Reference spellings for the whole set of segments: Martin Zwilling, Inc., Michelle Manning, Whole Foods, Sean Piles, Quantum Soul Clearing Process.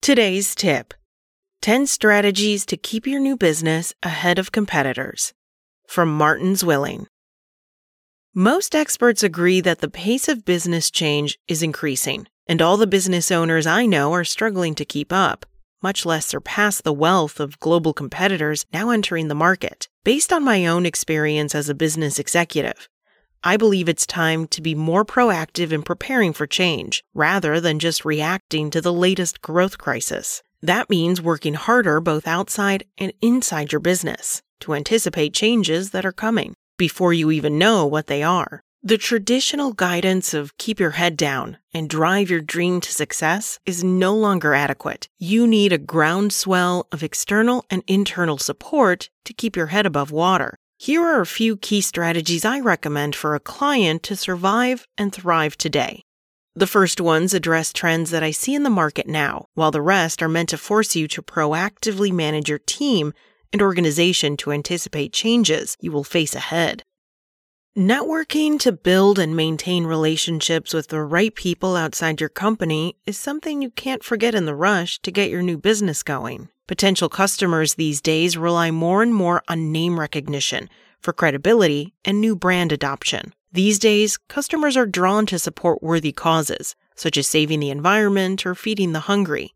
Today's tip: 10 strategies to keep your new business ahead of competitors, from Martin Zwilling. Most experts agree that the pace of business change is increasing, and all the business owners I know are struggling to keep up, much less surpass the wealth of global competitors now entering the market. Based on my own experience as a business executive, I believe it's time to be more proactive in preparing for change, rather than just reacting to the latest growth crisis. That means working harder both outside and inside your business to anticipate changes that are coming before you even know what they are. The traditional guidance of keep your head down and drive your dream to success is no longer adequate. You need a groundswell of external and internal support to keep your head above water. Here are a few key strategies I recommend for a client to survive and thrive today. The first ones address trends that I see in the market now, while the rest are meant to force you to proactively manage your team and organization to anticipate changes you will face ahead. Networking to build and maintain relationships with the right people outside your company is something you can't forget in the rush to get your new business going. Potential customers these days rely more and more on name recognition for credibility and new brand adoption. These days, customers are drawn to support worthy causes, such as saving the environment or feeding the hungry.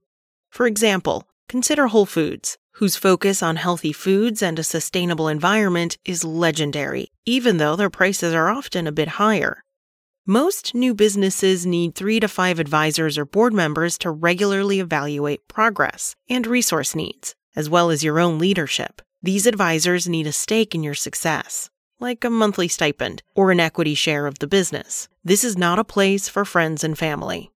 For example, consider Whole Foods, whose focus on healthy foods and a sustainable environment is legendary, even though their prices are often a bit higher. Most new businesses need 3 to 5 advisors or board members to regularly evaluate progress and resource needs, as well as your own leadership. These advisors need a stake in your success, like a monthly stipend or an equity share of the business. This is not a place for friends and family.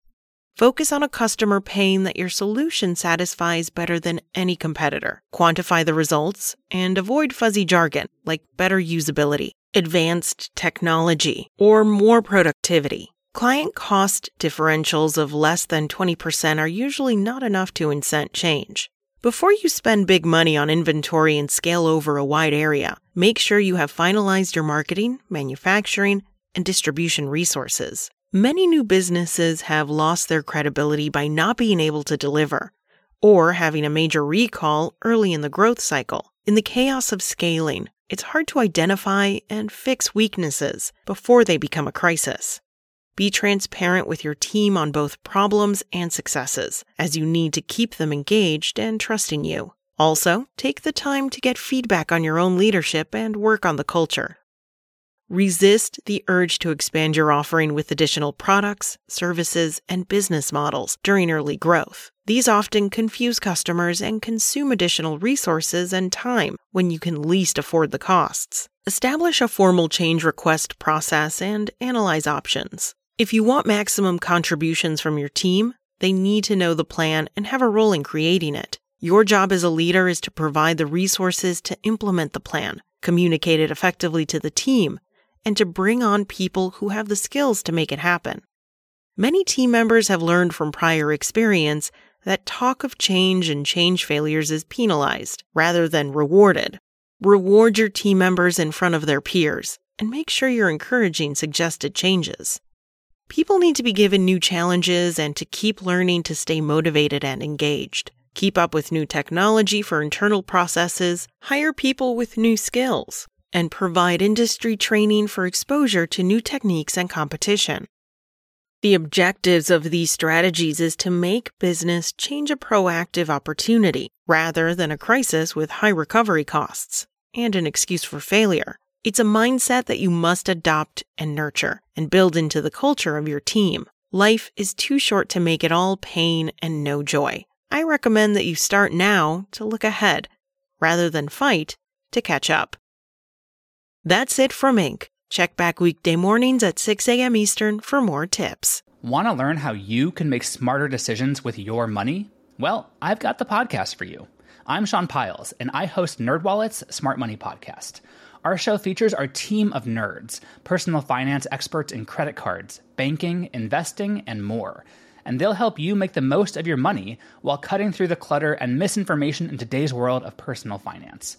Focus on a customer pain that your solution satisfies better than any competitor. Quantify the results and avoid fuzzy jargon like better usability, advanced technology, or more productivity. Client cost differentials of less than 20% are usually not enough to incent change. Before you spend big money on inventory and scale over a wide area, make sure you have finalized your marketing, manufacturing, and distribution resources. Many new businesses have lost their credibility by not being able to deliver, or having a major recall early in the growth cycle. In the chaos of scaling, it's hard to identify and fix weaknesses before they become a crisis. Be transparent with your team on both problems and successes, as you need to keep them engaged and trusting you. Also, take the time to get feedback on your own leadership and work on the culture. Resist the urge to expand your offering with additional products, services, and business models during early growth. These often confuse customers and consume additional resources and time when you can least afford the costs. Establish a formal change request process and analyze options. If you want maximum contributions from your team, they need to know the plan and have a role in creating it. Your job as a leader is to provide the resources to implement the plan, communicate it effectively to the team, and to bring on people who have the skills to make it happen. Many team members have learned from prior experience that talk of change and change failures is penalized rather than rewarded. Reward your team members in front of their peers and make sure you're encouraging suggested changes. People need to be given new challenges and to keep learning to stay motivated and engaged. Keep up with new technology for internal processes, hire people with new skills, and provide industry training for exposure to new techniques and competition. The objectives of these strategies is to make business change a proactive opportunity rather than a crisis with high recovery costs and an excuse for failure. It's a mindset that you must adopt and nurture and build into the culture of your team. Life is too short to make it all pain and no joy. I recommend that you start now to look ahead rather than fight to catch up. That's it from Inc. Check back weekday mornings at 6 a.m. Eastern for more tips. Want to learn how you can make smarter decisions with your money? Well, I've got the podcast for you. I'm Sean Piles, and I host NerdWallet's Smart Money Podcast. Our show features our team of nerds, personal finance experts in credit cards, banking, investing, and more. And they'll help you make the most of your money while cutting through the clutter and misinformation in today's world of personal finance.